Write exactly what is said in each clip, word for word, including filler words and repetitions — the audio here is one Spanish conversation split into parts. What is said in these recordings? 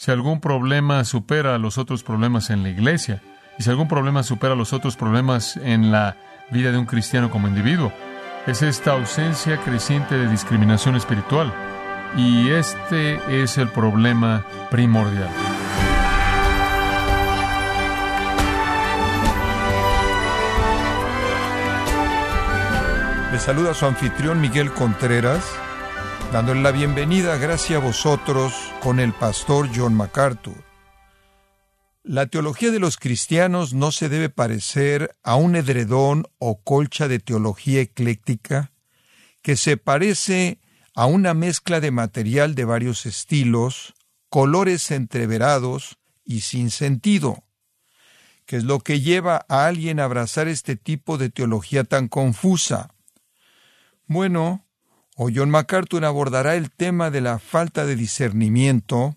Si algún problema supera a los otros problemas en la iglesia, y si algún problema supera a los otros problemas en la vida de un cristiano como individuo, es esta ausencia creciente de discriminación espiritual. Y este es el problema primordial. Le saluda su anfitrión Miguel Contreras, dándole la bienvenida, gracias a vosotros, con el pastor John MacArthur. La teología de los cristianos no se debe parecer a un edredón o colcha de teología ecléctica que se parece a una mezcla de material de varios estilos, colores entreverados y sin sentido, que es lo que lleva a alguien a abrazar este tipo de teología tan confusa. Bueno, hoy John MacArthur abordará el tema de la falta de discernimiento,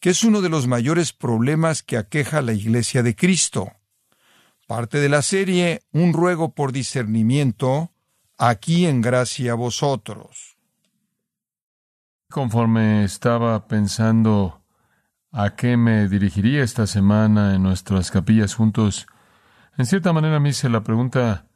que es uno de los mayores problemas que aqueja a la Iglesia de Cristo. Parte de la serie Un ruego por discernimiento, aquí en Gracia a Vosotros. Conforme estaba pensando a qué me dirigiría esta semana en nuestras capillas juntos, en cierta manera me hice la pregunta: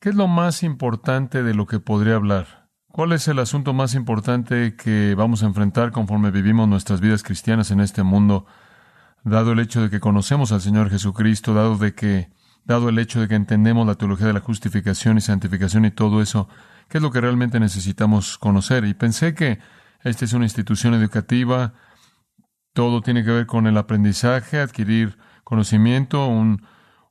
¿qué es lo más importante de lo que podría hablar? ¿Cuál es el asunto más importante que vamos a enfrentar conforme vivimos nuestras vidas cristianas en este mundo, dado el hecho de que conocemos al Señor Jesucristo, dado, de que, dado el hecho de que entendemos la teología de la justificación y santificación y todo eso? ¿Qué es lo que realmente necesitamos conocer? Y pensé que esta es una institución educativa, todo tiene que ver con el aprendizaje, adquirir conocimiento, un,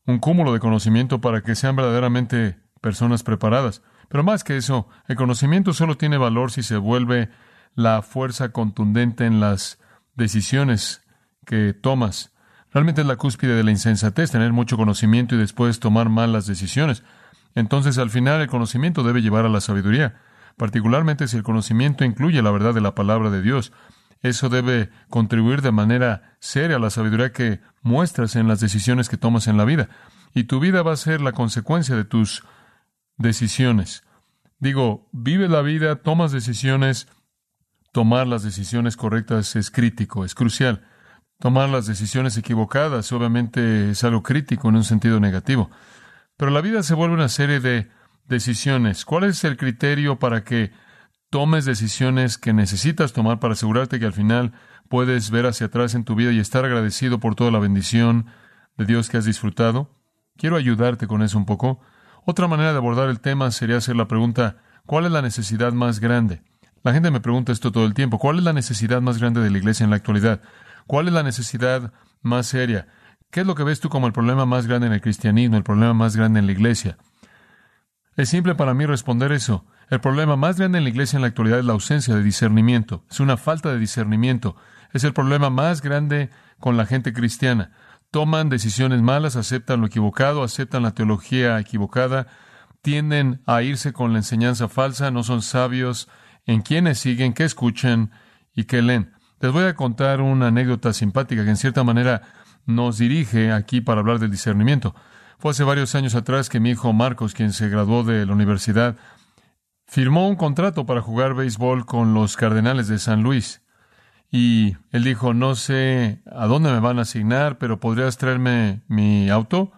un cúmulo de conocimiento para que sean verdaderamente personas preparadas. Pero más que eso, el conocimiento solo tiene valor si se vuelve la fuerza contundente en las decisiones que tomas. Realmente es la cúspide de la insensatez, tener mucho conocimiento y después tomar malas decisiones. Entonces, al final, el conocimiento debe llevar a la sabiduría, particularmente si el conocimiento incluye la verdad de la palabra de Dios. Eso debe contribuir de manera seria a la sabiduría que muestras en las decisiones que tomas en la vida. Y tu vida va a ser la consecuencia de tus decisiones. Digo, vive la vida, tomas decisiones. Tomar las decisiones correctas es crítico, es crucial. Tomar las decisiones equivocadas, obviamente, es algo crítico en un sentido negativo. Pero la vida se vuelve una serie de decisiones. ¿Cuál es el criterio para que tomes decisiones que necesitas tomar para asegurarte que al final puedes ver hacia atrás en tu vida y estar agradecido por toda la bendición de Dios que has disfrutado? Quiero ayudarte con eso un poco. Otra manera de abordar el tema sería hacer la pregunta: ¿cuál es la necesidad más grande? La gente me pregunta esto todo el tiempo. ¿Cuál es la necesidad más grande de la iglesia en la actualidad? ¿Cuál es la necesidad más seria? ¿Qué es lo que ves tú como el problema más grande en el cristianismo, el problema más grande en la iglesia? Es simple para mí responder eso. El problema más grande en la iglesia en la actualidad es la ausencia de discernimiento. Es una falta de discernimiento. Es el problema más grande con la gente cristiana. Toman decisiones malas, aceptan lo equivocado, aceptan la teología equivocada, tienden a irse con la enseñanza falsa, no son sabios en quiénes siguen, qué escuchan y qué leen. Les voy a contar una anécdota simpática que en cierta manera nos dirige aquí para hablar del discernimiento. Fue hace varios años atrás que mi hijo Marcos, quien se graduó de la universidad, firmó un contrato para jugar béisbol con los Cardenales de San Luis. Y él dijo: no sé a dónde me van a asignar, pero ¿podrías traerme mi auto?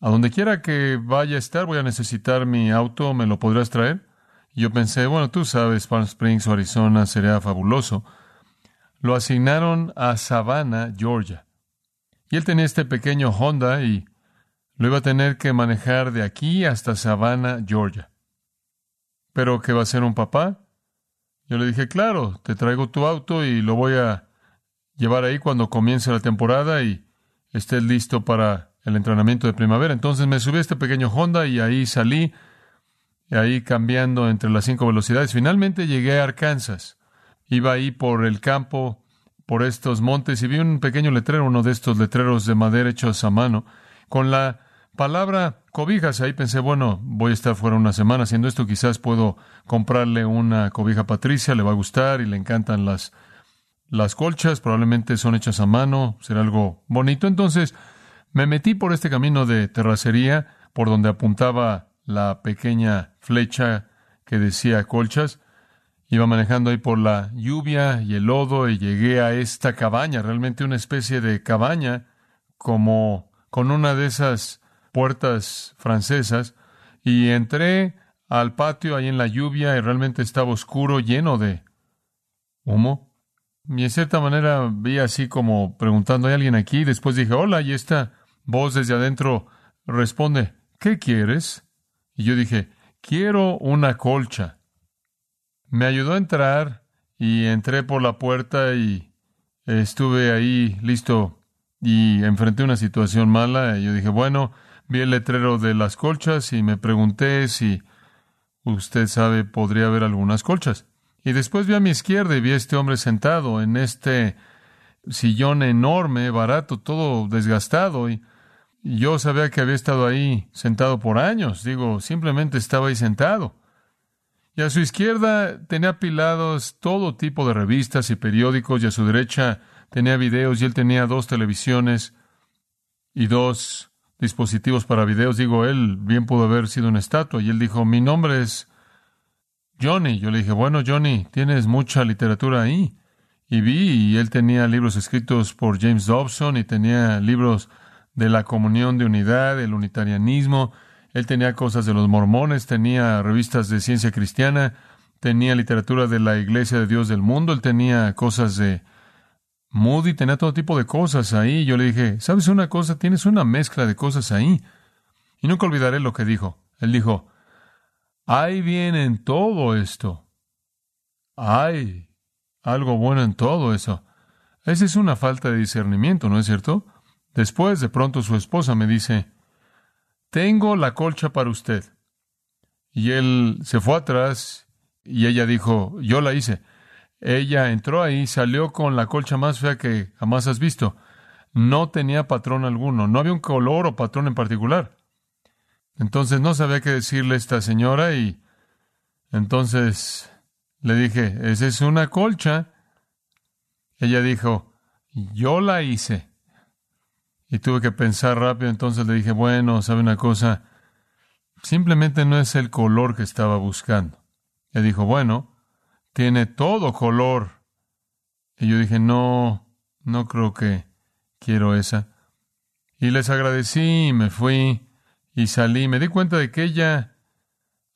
A donde quiera que vaya a estar, voy a necesitar mi auto, ¿me lo podrías traer? Y yo pensé, bueno, tú sabes, Palm Springs o Arizona, sería fabuloso. Lo asignaron a Savannah, Georgia. Y él tenía este pequeño Honda y lo iba a tener que manejar de aquí hasta Savannah, Georgia. ¿Pero qué va a hacer un papá? Yo le dije: claro, te traigo tu auto y lo voy a llevar ahí cuando comience la temporada y estés listo para el entrenamiento de primavera. Entonces me subí a este pequeño Honda y ahí salí, y ahí cambiando entre las cinco velocidades. Finalmente llegué a Arkansas. Iba ahí por el campo, por estos montes, y vi un pequeño letrero, uno de estos letreros de madera hechos a mano, con la palabra cobijas. Ahí pensé, bueno, voy a estar fuera una semana haciendo esto, quizás puedo comprarle una cobija a Patricia, le va a gustar y le encantan las, las colchas, probablemente son hechas a mano, será algo bonito. Entonces me metí por este camino de terracería, por donde apuntaba la pequeña flecha que decía colchas, Iba manejando ahí por la lluvia y el lodo y llegué a esta cabaña, realmente una especie de cabaña, como con una de esas puertas francesas, y entré al patio ahí en la lluvia y realmente estaba oscuro, lleno de humo. Y de cierta manera vi así como preguntando, ¿hay alguien aquí? Y después dije, hola, y esta voz desde adentro responde, ¿qué quieres? Y yo dije, quiero una colcha. Me ayudó a entrar y entré por la puerta y estuve ahí listo y enfrenté una situación mala. Y yo dije, bueno, vi el letrero de las colchas y me pregunté si, usted sabe, podría haber algunas colchas. Y después vi a mi izquierda y vi a este hombre sentado en este sillón enorme, barato, todo desgastado. Y yo sabía que había estado ahí sentado por años. Digo, simplemente estaba ahí sentado. Y a su izquierda tenía apilados todo tipo de revistas y periódicos, y a su derecha tenía videos, y él tenía dos televisiones y dos dispositivos para videos. Digo, él bien pudo haber sido una estatua. Y él dijo, mi nombre es Johnny. Yo le dije, bueno, Johnny, tienes mucha literatura ahí. Y vi, y él tenía libros escritos por James Dobson, y tenía libros de la comunión de unidad, el unitarianismo. Él tenía cosas de los mormones, tenía revistas de ciencia cristiana, tenía literatura de la Iglesia de Dios del Mundo, él tenía cosas de Moody, tenía todo tipo de cosas ahí. Yo le dije, ¿sabes una cosa? Tienes una mezcla de cosas ahí. Y nunca olvidaré lo que dijo. Él dijo, ahí viene en todo esto. Hay algo bueno en todo eso. Esa es una falta de discernimiento, ¿no es cierto? Después, de pronto, su esposa me dice, tengo la colcha para usted. Y él se fue atrás y ella dijo, yo la hice. Ella entró ahí, salió con la colcha más fea que jamás has visto. No tenía patrón alguno, no había un color o patrón en particular. Entonces no sabía qué decirle a esta señora y entonces le dije, esa es una colcha. Ella dijo, yo la hice. Y tuve que pensar rápido, entonces le dije, bueno, ¿sabe una cosa? Simplemente no es el color que estaba buscando. Él dijo, bueno, tiene todo color. Y yo dije, no, no creo que quiero esa. Y les agradecí, y me fui, y salí. Me di cuenta de que ella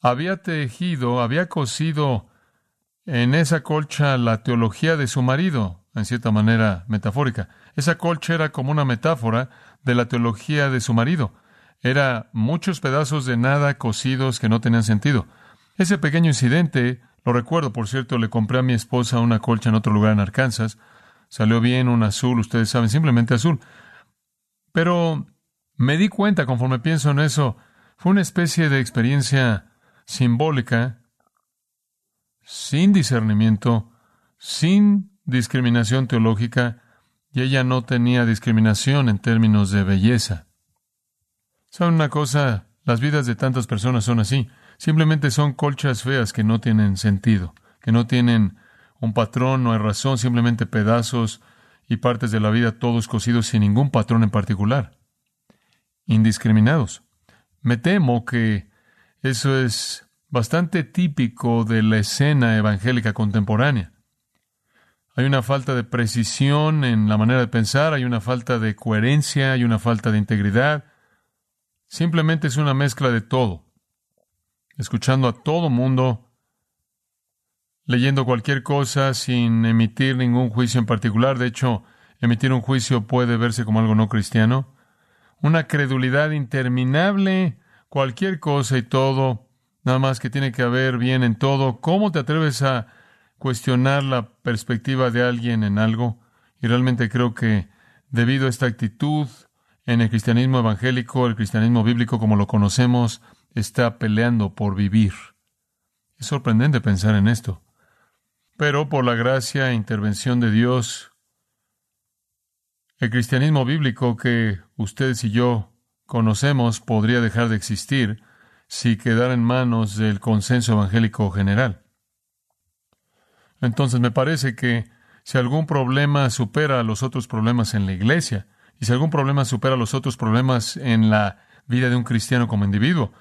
había tejido, había cosido en esa colcha la teología de su marido, en cierta manera metafórica. Esa colcha era como una metáfora de la teología de su marido. Era muchos pedazos de nada cosidos que no tenían sentido. Ese pequeño incidente, lo recuerdo, por cierto, le compré a mi esposa una colcha en otro lugar en Arkansas. Salió bien, un azul, ustedes saben, simplemente azul. Pero me di cuenta, conforme pienso en eso, fue una especie de experiencia simbólica, sin discernimiento, sin discriminación teológica, y ella no tenía discriminación en términos de belleza. ¿Saben una cosa? Las vidas de tantas personas son así. Simplemente son colchas feas que no tienen sentido, que no tienen un patrón, no hay razón, simplemente pedazos y partes de la vida, todos cosidos sin ningún patrón en particular. Indiscriminados. Me temo que eso es bastante típico de la escena evangélica contemporánea. Hay una falta de precisión en la manera de pensar, hay una falta de coherencia, hay una falta de integridad. Simplemente es una mezcla de todo. Escuchando a todo mundo, leyendo cualquier cosa sin emitir ningún juicio en particular. De hecho, emitir un juicio puede verse como algo no cristiano. Una credulidad interminable, cualquier cosa y todo, nada más que tiene que haber bien en todo. ¿Cómo te atreves a cuestionar la perspectiva de alguien en algo? Y realmente creo que debido a esta actitud en el cristianismo evangélico, el cristianismo bíblico como lo conocemos, está peleando por vivir. Es sorprendente pensar en esto. Pero por la gracia e intervención de Dios, el cristianismo bíblico que ustedes y yo conocemos podría dejar de existir si quedara en manos del consenso evangélico general. Entonces me parece que si algún problema supera a los otros problemas en la iglesia, y si algún problema supera a los otros problemas en la vida de un cristiano como individuo,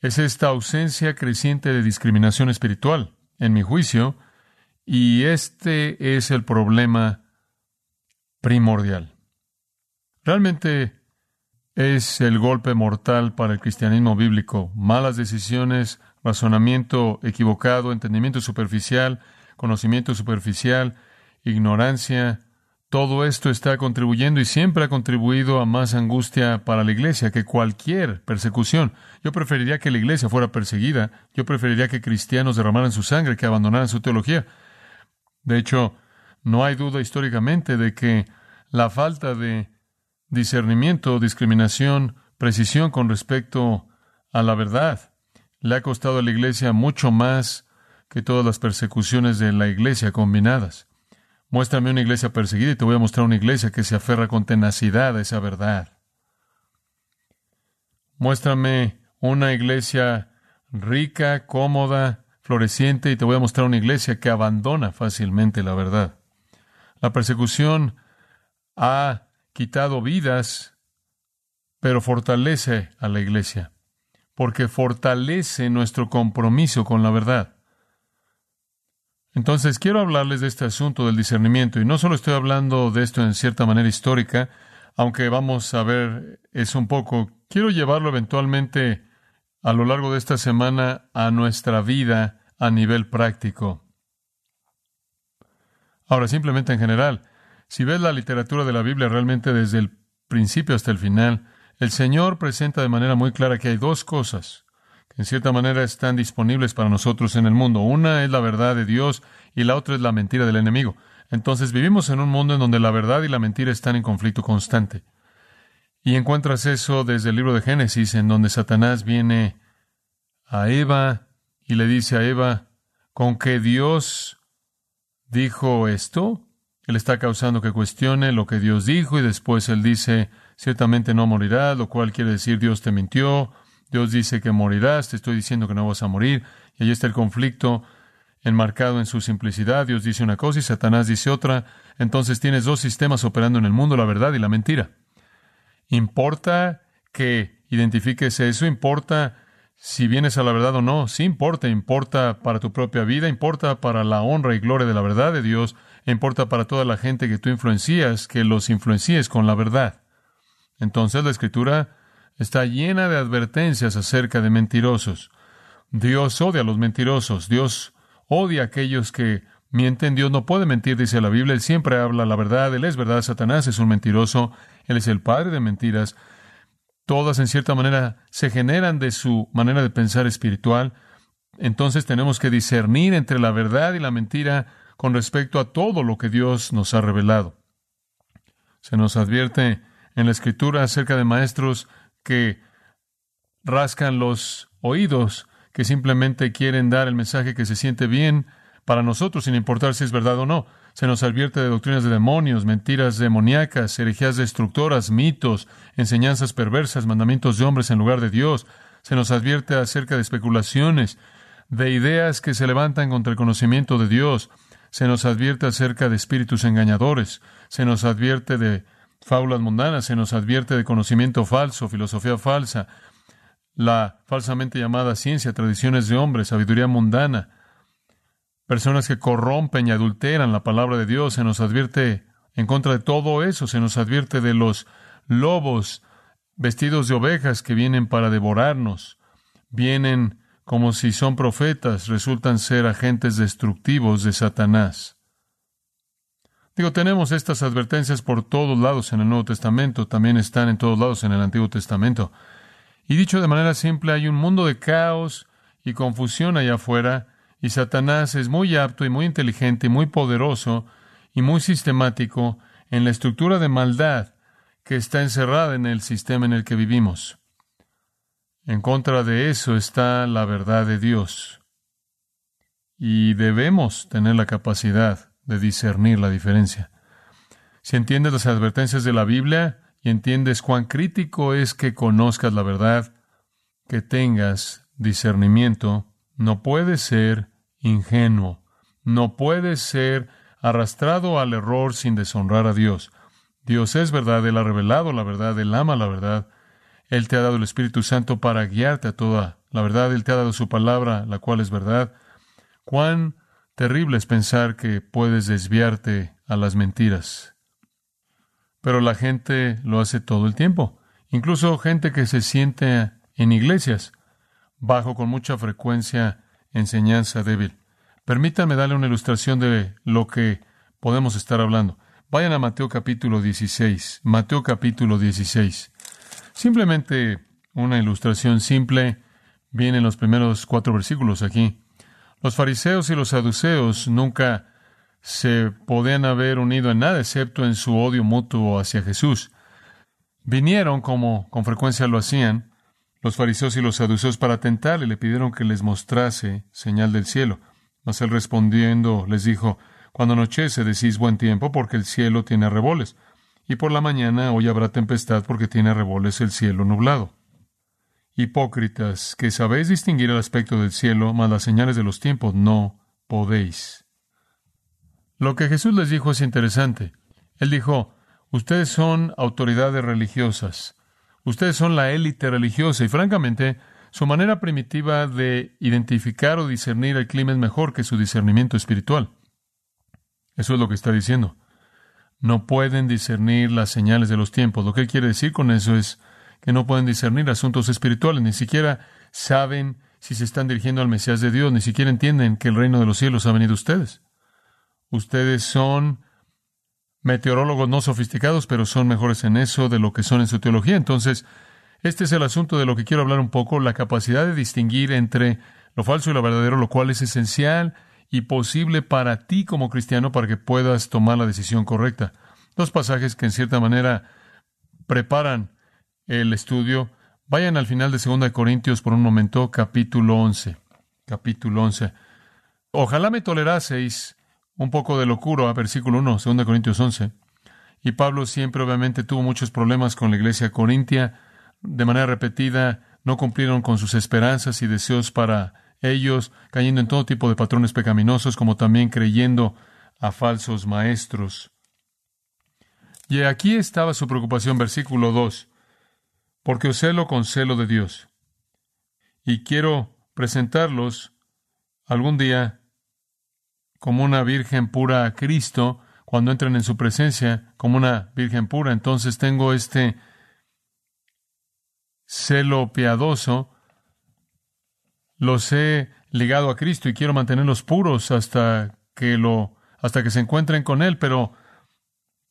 es esta ausencia creciente de discriminación espiritual en mi juicio, y este es el problema primordial. Realmente es el golpe mortal para el cristianismo bíblico. Malas decisiones, razonamiento equivocado, entendimiento superficial, conocimiento superficial, ignorancia. Todo esto está contribuyendo y siempre ha contribuido a más angustia para la iglesia que cualquier persecución. Yo preferiría que la iglesia fuera perseguida. Yo preferiría que cristianos derramaran su sangre, que abandonaran su teología. De hecho, no hay duda históricamente de que la falta de discernimiento, discriminación, precisión con respecto a la verdad le ha costado a la iglesia mucho más que todas las persecuciones de la iglesia combinadas. Muéstrame una iglesia perseguida y te voy a mostrar una iglesia que se aferra con tenacidad a esa verdad. Muéstrame una iglesia rica, cómoda, floreciente, y te voy a mostrar una iglesia que abandona fácilmente la verdad. La persecución ha quitado vidas, pero fortalece a la iglesia, porque fortalece nuestro compromiso con la verdad. Entonces, quiero hablarles de este asunto del discernimiento, y no solo estoy hablando de esto en cierta manera histórica, aunque vamos a ver eso un poco. Quiero llevarlo eventualmente a lo largo de esta semana a nuestra vida a nivel práctico. Ahora, simplemente en general, si ves la literatura de la Biblia realmente desde el principio hasta el final, el Señor presenta de manera muy clara que hay dos cosas que en cierta manera están disponibles para nosotros en el mundo. Una es la verdad de Dios y la otra es la mentira del enemigo. Entonces vivimos en un mundo en donde la verdad y la mentira están en conflicto constante. Y encuentras eso desde el libro de Génesis, en donde Satanás viene a Eva y le dice a Eva, ¿con qué Dios dijo esto? Él está causando que cuestione lo que Dios dijo, y después él dice, ciertamente no morirás, lo cual quiere decir Dios te mintió, Dios dice que morirás, te estoy diciendo que no vas a morir, y ahí está el conflicto enmarcado en su simplicidad. Dios dice una cosa y Satanás dice otra. Entonces tienes dos sistemas operando en el mundo, la verdad y la mentira. ¿Importa que identifiques eso? ¿Importa si vienes a la verdad o no? Sí importa, importa para tu propia vida, importa para la honra y gloria de la verdad de Dios, importa para toda la gente que tú influencias, que los influencies con la verdad. Entonces la Escritura está llena de advertencias acerca de mentirosos. Dios odia a los mentirosos. Dios odia a aquellos que mienten. Dios no puede mentir, dice la Biblia. Él siempre habla la verdad. Él es verdad. Satanás es un mentiroso. Él es el padre de mentiras. Todas, en cierta manera, se generan de su manera de pensar espiritual. Entonces tenemos que discernir entre la verdad y la mentira con respecto a todo lo que Dios nos ha revelado. Se nos advierte en la Escritura acerca de maestros que rascan los oídos, que simplemente quieren dar el mensaje que se siente bien para nosotros, sin importar si es verdad o no. Se nos advierte de doctrinas de demonios, mentiras demoníacas, herejías destructoras, mitos, enseñanzas perversas, mandamientos de hombres en lugar de Dios. Se nos advierte acerca de especulaciones, de ideas que se levantan contra el conocimiento de Dios. Se nos advierte acerca de espíritus engañadores. Se nos advierte de fábulas mundanas, se nos advierte de conocimiento falso, filosofía falsa, la falsamente llamada ciencia, tradiciones de hombres, sabiduría mundana, personas que corrompen y adulteran la palabra de Dios. Se nos advierte en contra de todo eso. Se nos advierte de los lobos vestidos de ovejas que vienen para devorarnos. Vienen como si son profetas, resultan ser agentes destructivos de Satanás. Digo, tenemos estas advertencias por todos lados en el Nuevo Testamento, también están en todos lados en el Antiguo Testamento. Y dicho de manera simple, hay un mundo de caos y confusión allá afuera, y Satanás es muy apto y muy inteligente y muy poderoso y muy sistemático en la estructura de maldad que está encerrada en el sistema en el que vivimos. En contra de eso está la verdad de Dios. Y debemos tener la capacidad de discernir la diferencia. Si entiendes las advertencias de la Biblia y entiendes cuán crítico es que conozcas la verdad, que tengas discernimiento, no puedes ser ingenuo, no puedes ser arrastrado al error sin deshonrar a Dios. Dios es verdad, Él ha revelado la verdad, Él ama la verdad, Él te ha dado el Espíritu Santo para guiarte a toda la verdad, Él te ha dado su palabra, la cual es verdad. Cuán terrible es pensar que puedes desviarte a las mentiras. Pero la gente lo hace todo el tiempo. Incluso gente que se siente en iglesias bajo con mucha frecuencia enseñanza débil. Permítanme darle una ilustración de lo que podemos estar hablando. Vayan a Mateo capítulo dieciséis. Mateo capítulo dieciséis. Simplemente una ilustración simple. Vienen los primeros cuatro versículos aquí. Los fariseos y los saduceos nunca se podían haber unido en nada, excepto en su odio mutuo hacia Jesús. Vinieron, como con frecuencia lo hacían, los fariseos y los saduceos para tentarle, le pidieron que les mostrase señal del cielo. Mas él respondiendo les dijo, cuando anochece decís buen tiempo, porque el cielo tiene arreboles, y por la mañana hoy habrá tempestad, porque tiene arreboles el cielo nublado. Hipócritas, que sabéis distinguir el aspecto del cielo, mas las señales de los tiempos no podéis. Lo que Jesús les dijo es interesante. Él dijo, ustedes son autoridades religiosas. Ustedes son la élite religiosa. Y francamente, su manera primitiva de identificar o discernir el clima es mejor que su discernimiento espiritual. Eso es lo que está diciendo. No pueden discernir las señales de los tiempos. Lo que él quiere decir con eso es que no pueden discernir asuntos espirituales, ni siquiera saben si se están dirigiendo al Mesías de Dios, ni siquiera entienden que el reino de los cielos ha venido a ustedes. Ustedes son meteorólogos no sofisticados, pero son mejores en eso de lo que son en su teología. Entonces, este es el asunto de lo que quiero hablar un poco, la capacidad de distinguir entre lo falso y lo verdadero, lo cual es esencial y posible para ti como cristiano para que puedas tomar la decisión correcta. Dos pasajes que en cierta manera preparan el estudio. Vayan al final de segunda Corintios por un momento, capítulo once. Capítulo once. Ojalá me toleraseis un poco de locura, versículo uno, segunda Corintios once. Y Pablo siempre, obviamente, tuvo muchos problemas con la iglesia corintia. De manera repetida, no cumplieron con sus esperanzas y deseos para ellos, cayendo en todo tipo de patrones pecaminosos, como también creyendo a falsos maestros. Y aquí estaba su preocupación, versículo dos. Porque os celo con celo de Dios, y quiero presentarlos algún día como una virgen pura a Cristo, cuando entren en su presencia como una virgen pura. Entonces tengo este celo piadoso, los he ligado a Cristo y quiero mantenerlos puros hasta que, lo, hasta que se encuentren con Él. Pero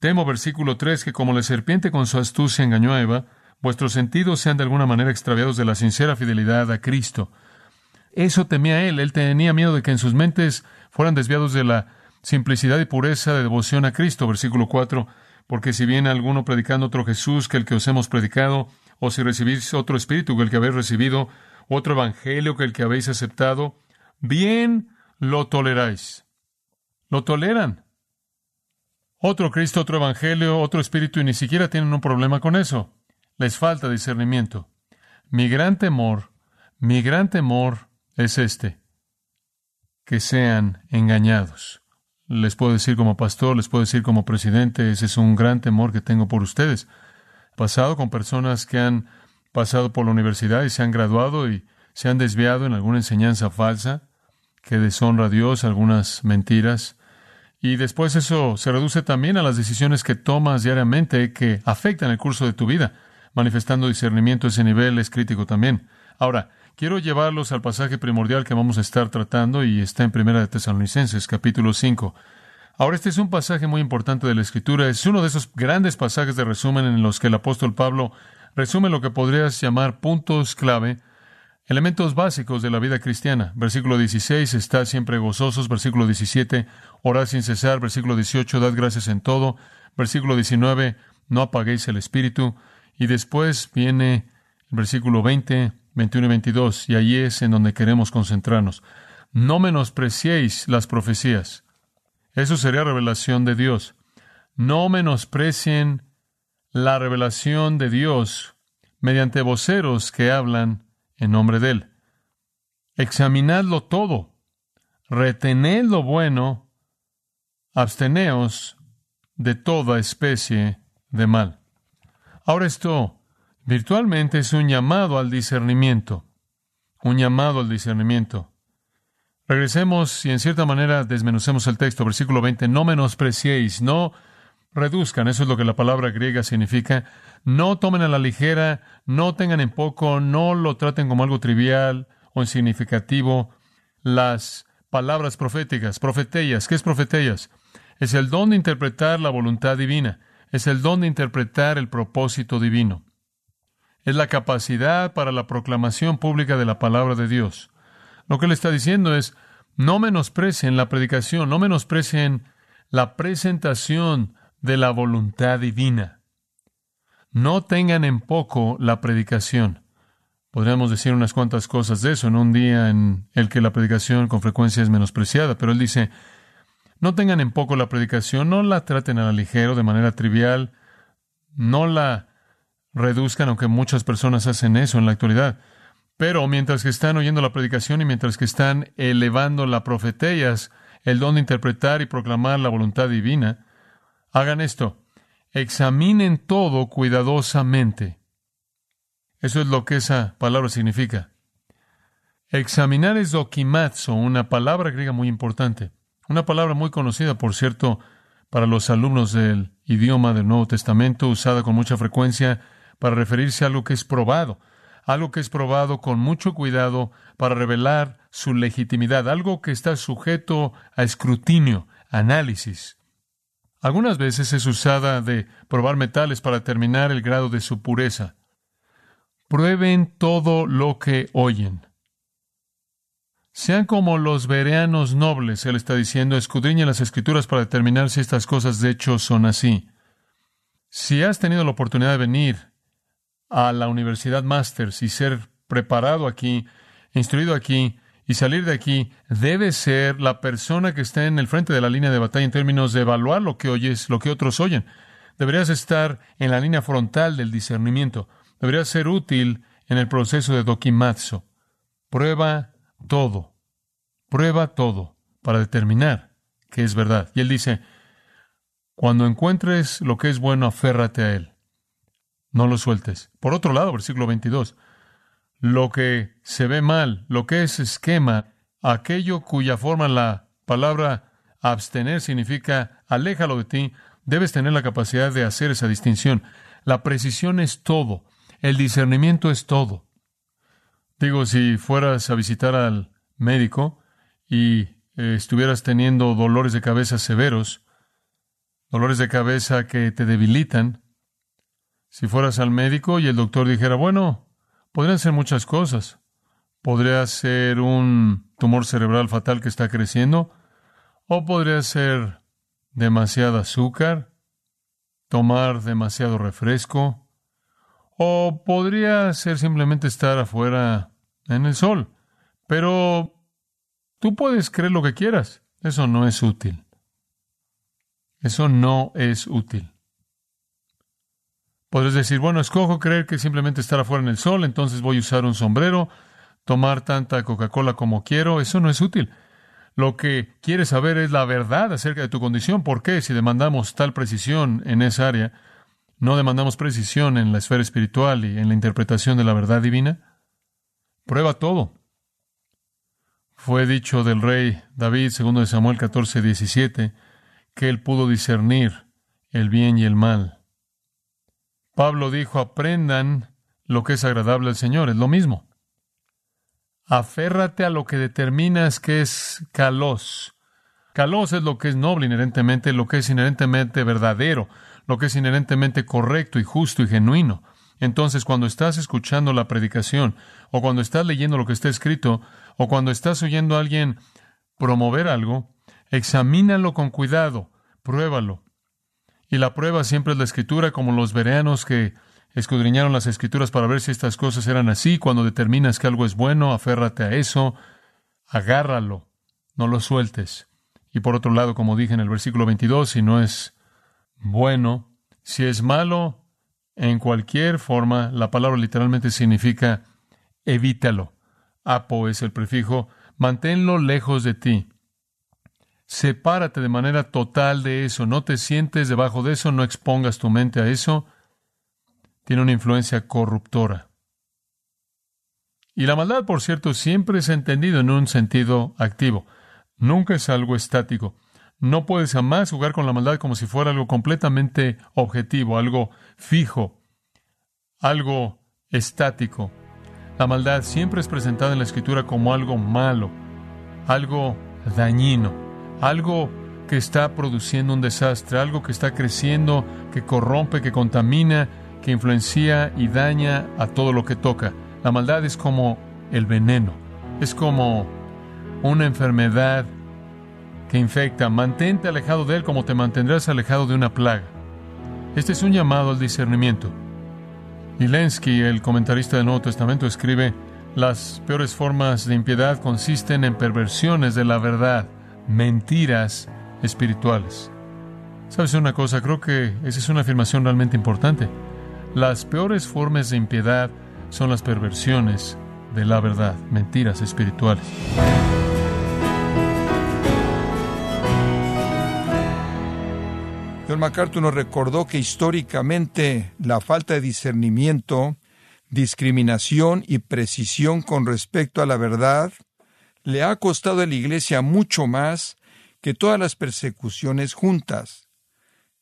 temo, versículo tres, que como la serpiente con su astucia engañó a Eva, vuestros sentidos sean de alguna manera extraviados de la sincera fidelidad a Cristo. Eso temía él. Él tenía miedo de que en sus mentes fueran desviados de la simplicidad y pureza de devoción a Cristo. Versículo cuatro. Porque si viene alguno predicando otro Jesús que el que os hemos predicado, o si recibís otro espíritu que el que habéis recibido, otro evangelio que el que habéis aceptado, bien lo toleráis. Lo toleran. Otro Cristo, otro evangelio, otro espíritu, y ni siquiera tienen un problema con eso. Les falta discernimiento. Mi gran temor, mi gran temor es este, que sean engañados. Les puedo decir como pastor, les puedo decir como presidente, ese es un gran temor que tengo por ustedes. He pasado con personas que han pasado por la universidad y se han graduado y se han desviado en alguna enseñanza falsa, que deshonra a Dios, algunas mentiras. Y después eso se reduce también a las decisiones que tomas diariamente que afectan el curso de tu vida. Manifestando discernimiento, ese nivel es crítico también. Ahora, quiero llevarlos al pasaje primordial que vamos a estar tratando y está en primera de Tesalonicenses, capítulo cinco. Ahora, este es un pasaje muy importante de la Escritura. Es uno de esos grandes pasajes de resumen en los que el apóstol Pablo resume lo que podrías llamar puntos clave, elementos básicos de la vida cristiana. Versículo dieciséis, estad siempre gozosos. Versículo diecisiete, orad sin cesar. Versículo dieciocho, dad gracias en todo. Versículo diecinueve, no apaguéis el espíritu. Y después viene el versículo veinte, veintiuno y veintidós, y ahí es en donde queremos concentrarnos. No menospreciéis las profecías. Eso sería revelación de Dios. No menosprecien la revelación de Dios mediante voceros que hablan en nombre de Él. Examinadlo todo, retened lo bueno, absteneos de toda especie de mal. Ahora, esto virtualmente es un llamado al discernimiento. Un llamado al discernimiento. Regresemos y en cierta manera desmenucemos el texto. Versículo veinte, no menospreciéis, no reduzcan. Eso es lo que la palabra griega significa. No tomen a la ligera, no tengan en poco, no lo traten como algo trivial o insignificativo. Las palabras proféticas, profetellas. ¿Qué es profetellas? Es el don de interpretar la voluntad divina. Es el don de interpretar el propósito divino. Es la capacidad para la proclamación pública de la palabra de Dios. Lo que él está diciendo es, no menosprecien la predicación, no menosprecien la presentación de la voluntad divina. No tengan en poco la predicación. Podríamos decir unas cuantas cosas de eso en un día en el que la predicación con frecuencia es menospreciada, pero él dice, no tengan en poco la predicación, no la traten a la ligera, de manera trivial, no la reduzcan, aunque muchas personas hacen eso en la actualidad. Pero mientras que están oyendo la predicación y mientras que están elevando la profetellas, el don de interpretar y proclamar la voluntad divina, hagan esto, examinen todo cuidadosamente. Eso es lo que esa palabra significa. Examinar es dokimazo, una palabra griega muy importante. Una palabra muy conocida, por cierto, para los alumnos del idioma del Nuevo Testamento, usada con mucha frecuencia para referirse a algo que es probado. Algo que es probado con mucho cuidado para revelar su legitimidad. Algo que está sujeto a escrutinio, análisis. Algunas veces es usada de probar metales para determinar el grado de su pureza. Prueben todo lo que oyen. Sean como los bereanos nobles, él está diciendo, escudriñen las Escrituras para determinar si estas cosas de hecho son así. Si has tenido la oportunidad de venir a la Universidad Masters y ser preparado aquí, instruido aquí y salir de aquí, debes ser la persona que está en el frente de la línea de batalla en términos de evaluar lo que oyes, lo que otros oyen. Deberías estar en la línea frontal del discernimiento. Debería ser útil en el proceso de dokimazo. Prueba todo. Prueba todo para determinar que es verdad. Y él dice, cuando encuentres lo que es bueno, aférrate a él. No lo sueltes. Por otro lado, versículo veintidós, lo que se ve mal, lo que es esquema, aquello cuya forma la palabra abstener significa aléjalo de ti, debes tener la capacidad de hacer esa distinción. La precisión es todo. El discernimiento es todo. Digo, si fueras a visitar al médico y eh, estuvieras teniendo dolores de cabeza severos, dolores de cabeza que te debilitan, si fueras al médico y el doctor dijera, bueno, podrían ser muchas cosas. Podría ser un tumor cerebral fatal que está creciendo, o podría ser demasiado azúcar, tomar demasiado refresco, o podría ser simplemente estar afuera en el sol. Pero tú puedes creer lo que quieras. Eso no es útil. Eso no es útil. Podrías decir, bueno, escojo creer que simplemente estar afuera en el sol, entonces voy a usar un sombrero, tomar tanta Coca-Cola como quiero. Eso no es útil. Lo que quieres saber es la verdad acerca de tu condición. ¿Por qué? Si demandamos tal precisión en esa área, ¿no demandamos precisión en la esfera espiritual y en la interpretación de la verdad divina? Prueba todo. Fue dicho del rey David, segundo de Samuel catorce, diecisiete, que él pudo discernir el bien y el mal. Pablo dijo, aprendan lo que es agradable al Señor. Es lo mismo. Aférrate a lo que determinas que es kalos. Kalos es lo que es noble inherentemente, lo que es inherentemente verdadero, lo que es inherentemente correcto y justo y genuino. Entonces, cuando estás escuchando la predicación, o cuando estás leyendo lo que está escrito, o cuando estás oyendo a alguien promover algo, examínalo con cuidado, pruébalo. Y la prueba siempre es la Escritura, como los bereanos que escudriñaron las Escrituras para ver si estas cosas eran así. Cuando determinas que algo es bueno, aférrate a eso, agárralo, no lo sueltes. Y por otro lado, como dije en el versículo veintidós, si no es bueno, si es malo, en cualquier forma, la palabra literalmente significa evítalo. Apo es el prefijo, manténlo lejos de ti. Sepárate de manera total de eso, no te sientes debajo de eso, no expongas tu mente a eso. Tiene una influencia corruptora. Y la maldad, por cierto, siempre es entendida en un sentido activo. Nunca es algo estático. No puedes jamás jugar con la maldad como si fuera algo completamente objetivo, algo fijo, algo estático. La maldad siempre es presentada en la Escritura como algo malo, algo dañino, algo que está produciendo un desastre, algo que está creciendo, que corrompe, que contamina, que influencia y daña a todo lo que toca. La maldad es como el veneno, es como una enfermedad que infecta. Mantente alejado de él como te mantendrás alejado de una plaga. Este es un llamado al discernimiento. Y Lenski, el comentarista del Nuevo Testamento, escribe: las peores formas de impiedad consisten en perversiones de la verdad, mentiras espirituales. ¿Sabes una cosa? Creo que esa es una afirmación realmente importante. Las peores formas de impiedad son las perversiones de la verdad, mentiras espirituales. John MacArthur nos recordó que históricamente la falta de discernimiento, discriminación y precisión con respecto a la verdad le ha costado a la Iglesia mucho más que todas las persecuciones juntas.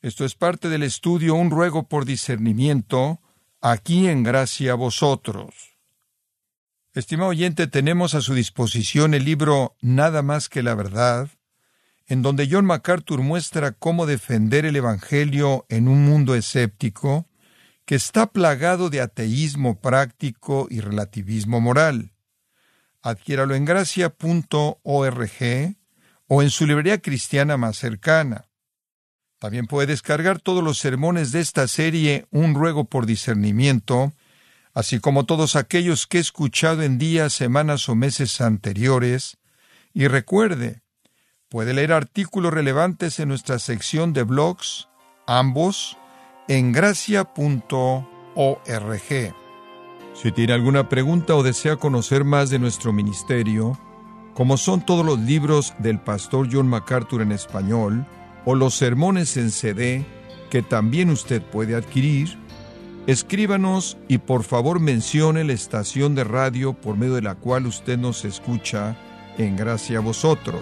Esto es parte del estudio Un ruego por discernimiento, aquí en Gracia a Vosotros. Estimado oyente, tenemos a su disposición el libro Nada más que la verdad, en donde John MacArthur muestra cómo defender el Evangelio en un mundo escéptico que está plagado de ateísmo práctico y relativismo moral. Adquiéralo en gracia punto org o en su librería cristiana más cercana. También puede descargar todos los sermones de esta serie Un ruego por discernimiento, así como todos aquellos que he escuchado en días, semanas o meses anteriores. Y recuerde, puede leer artículos relevantes en nuestra sección de blogs, ambos, en gracia punto org. Si tiene alguna pregunta o desea conocer más de nuestro ministerio, como son todos los libros del pastor John MacArthur en español, o los sermones en C D, que también usted puede adquirir, escríbanos y por favor mencione la estación de radio por medio de la cual usted nos escucha en Gracia a Vosotros.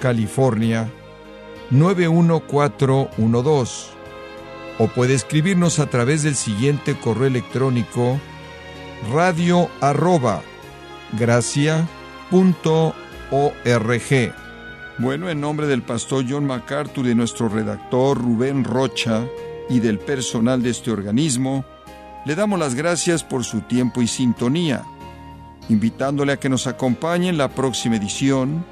California, nueve uno cuatro uno dos. O puede escribirnos a través del siguiente correo electrónico: radio arroba gracia punto org. Bueno, en nombre del pastor John MacArthur, de nuestro redactor Rubén Rocha y del personal de este organismo, le damos las gracias por su tiempo y sintonía, invitándole a que nos acompañe en la próxima edición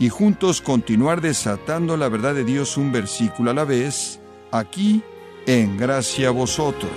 y juntos continuar desatando la verdad de Dios un versículo a la vez, aquí en Gracia a Vosotros.